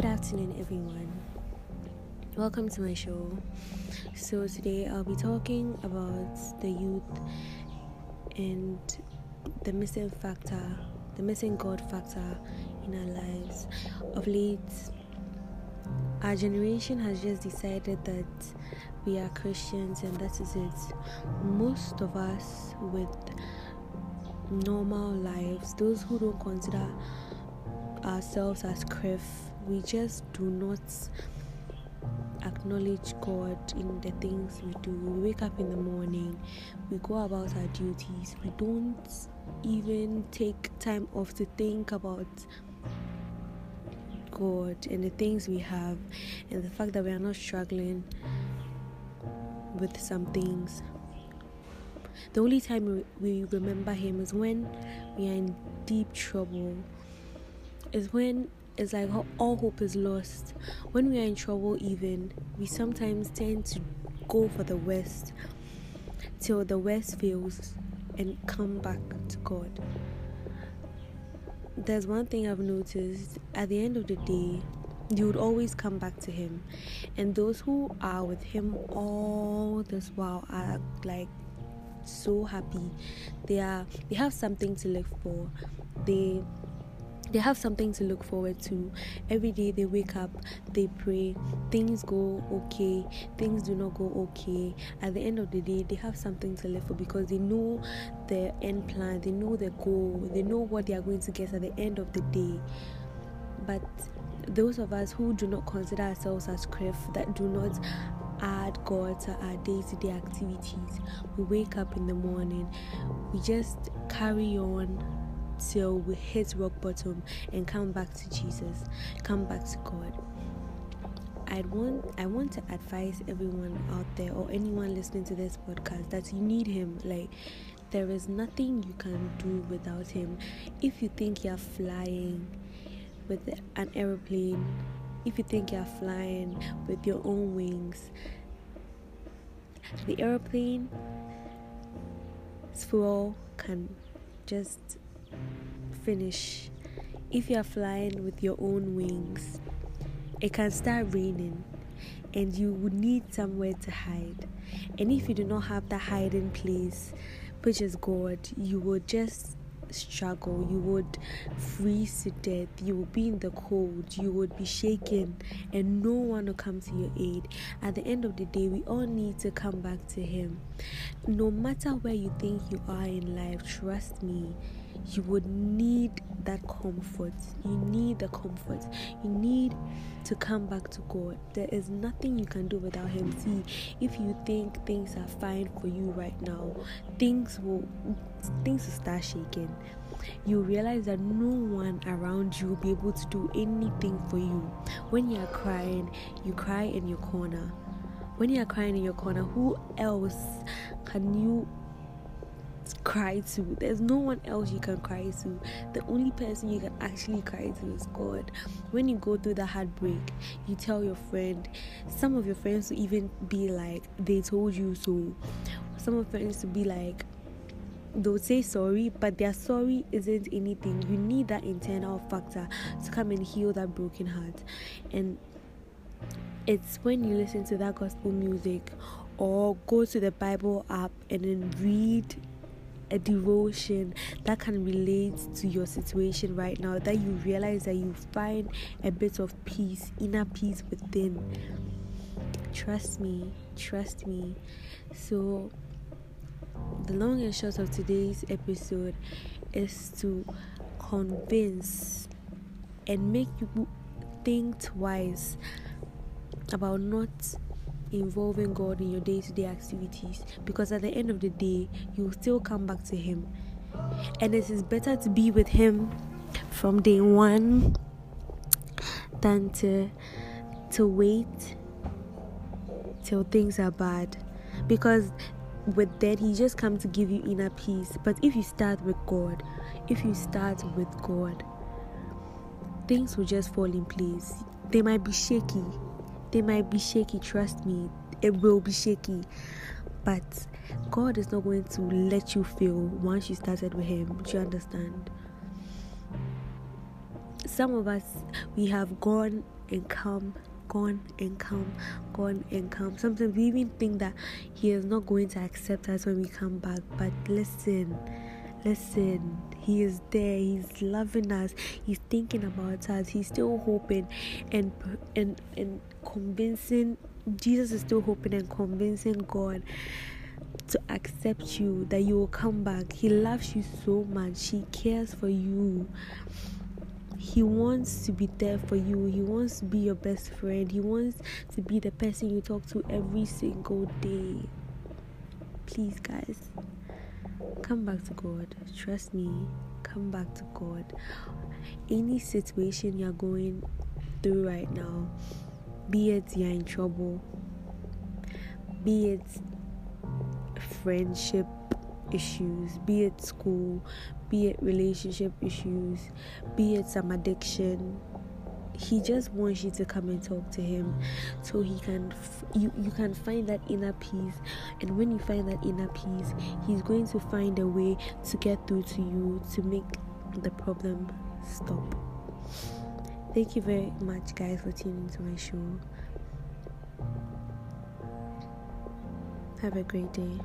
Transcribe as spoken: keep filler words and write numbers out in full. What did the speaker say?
Good afternoon, everyone. Welcome to my show. So today I'll be talking about the youth and the missing factor, the missing God factor in our lives. Of late, our generation has just decided that we are Christians and that is it. Most of us with normal lives, those who don't consider ourselves as Christians, we just do not acknowledge God in the things we do. We wake up in the morning, we go about our duties, we don't even take time off to think about God and the things we have and the fact that we are not struggling with some things. The only time we remember Him is when we are in deep trouble, is when it's like all hope is lost. When we are in trouble, even we sometimes tend to go for the worst till the worst fails and come back to God. There's one thing I've noticed: at the end of the day, you would always come back to Him, and those who are with Him all this while are like so happy. They are. They have something to live for. They. They have something to look forward to. Every day they wake up, they pray, things go okay, things do not go okay. At the end of the day, they have something to live for because they know their end plan, they know their goal, they know what they are going to get at the end of the day. But those of us who do not consider ourselves as Christians, that do not add God to our day-to-day activities, we wake up in the morning, we just carry on till we hit rock bottom and come back to Jesus, come back to God. I want I want to advise everyone out there or anyone listening to this podcast that you need Him. Like, there is nothing you can do without Him. If you think you're flying with an aeroplane, if you think you're flying with your own wings, the aeroplane fuel can just finish. If you are flying with your own wings, it can start raining and you would need somewhere to hide. And if you do not have that hiding place, which is God, you would just struggle, you would freeze to death, you would be in the cold, you would be shaken, and no one will come to your aid. At the end of the day, we all need to come back to Him. No matter where you think you are in life, trust me, you would need that comfort. You need the comfort. You need to come back to God. There is nothing you can do without Him. See, if you think things are fine for you right now, things will things will start shaking. You realize that no one around you will be able to do anything for you. When you are crying, you cry in your corner. When you are crying in your corner, who else can you cry to? There's no one else you can cry to. The only person you can actually cry to is God. When you go through the heartbreak, you tell your friend. Some of your friends will even be like, they told you so. Some of your friends will be like, they'll say sorry, but their sorry isn't anything. You need that internal factor to come and heal that broken heart. And it's when you listen to that gospel music or go to the Bible app and then read a devotion that can relate to your situation right now, that you realize that you find a bit of peace, inner peace within. Trust me, trust me. So, the long and short of today's episode is to convince and make you think twice about not involving God in your day-to-day activities, because at the end of the day, you'll still come back to Him, and it is better to be with Him from day one than to to wait till things are bad, because with that He just comes to give you inner peace. But if you start with God, if you start with God, things will just fall in place. They might be shaky. They might be shaky, trust me, it will be shaky. But God is not going to let you fail once you started with Him. Do you understand? Some of us, we have gone and come, gone and come, gone and come. Sometimes we even think that he is not going to accept us when we come back. But listen, listen, he is there, he's loving us, he's thinking about us, he's still hoping and and and convincing. Jesus is still hoping and convincing God to accept you, that you will come back. He loves you so much. He cares for you. He wants to be there for you. He wants to be your best friend. He wants to be the person you talk to every single day. Please, guys, come back to God. Trust me, come back to God. Any situation you're going through right now, be it you're in trouble, be it friendship issues, be it school, be it relationship issues, be it some addiction, he just wants you to come and talk to him, so he can f- you you can find that inner peace. And when you find that inner peace, he's going to find a way to get through to you, to make the problem stop. Thank you very much, guys, for tuning into my show. Have a great day.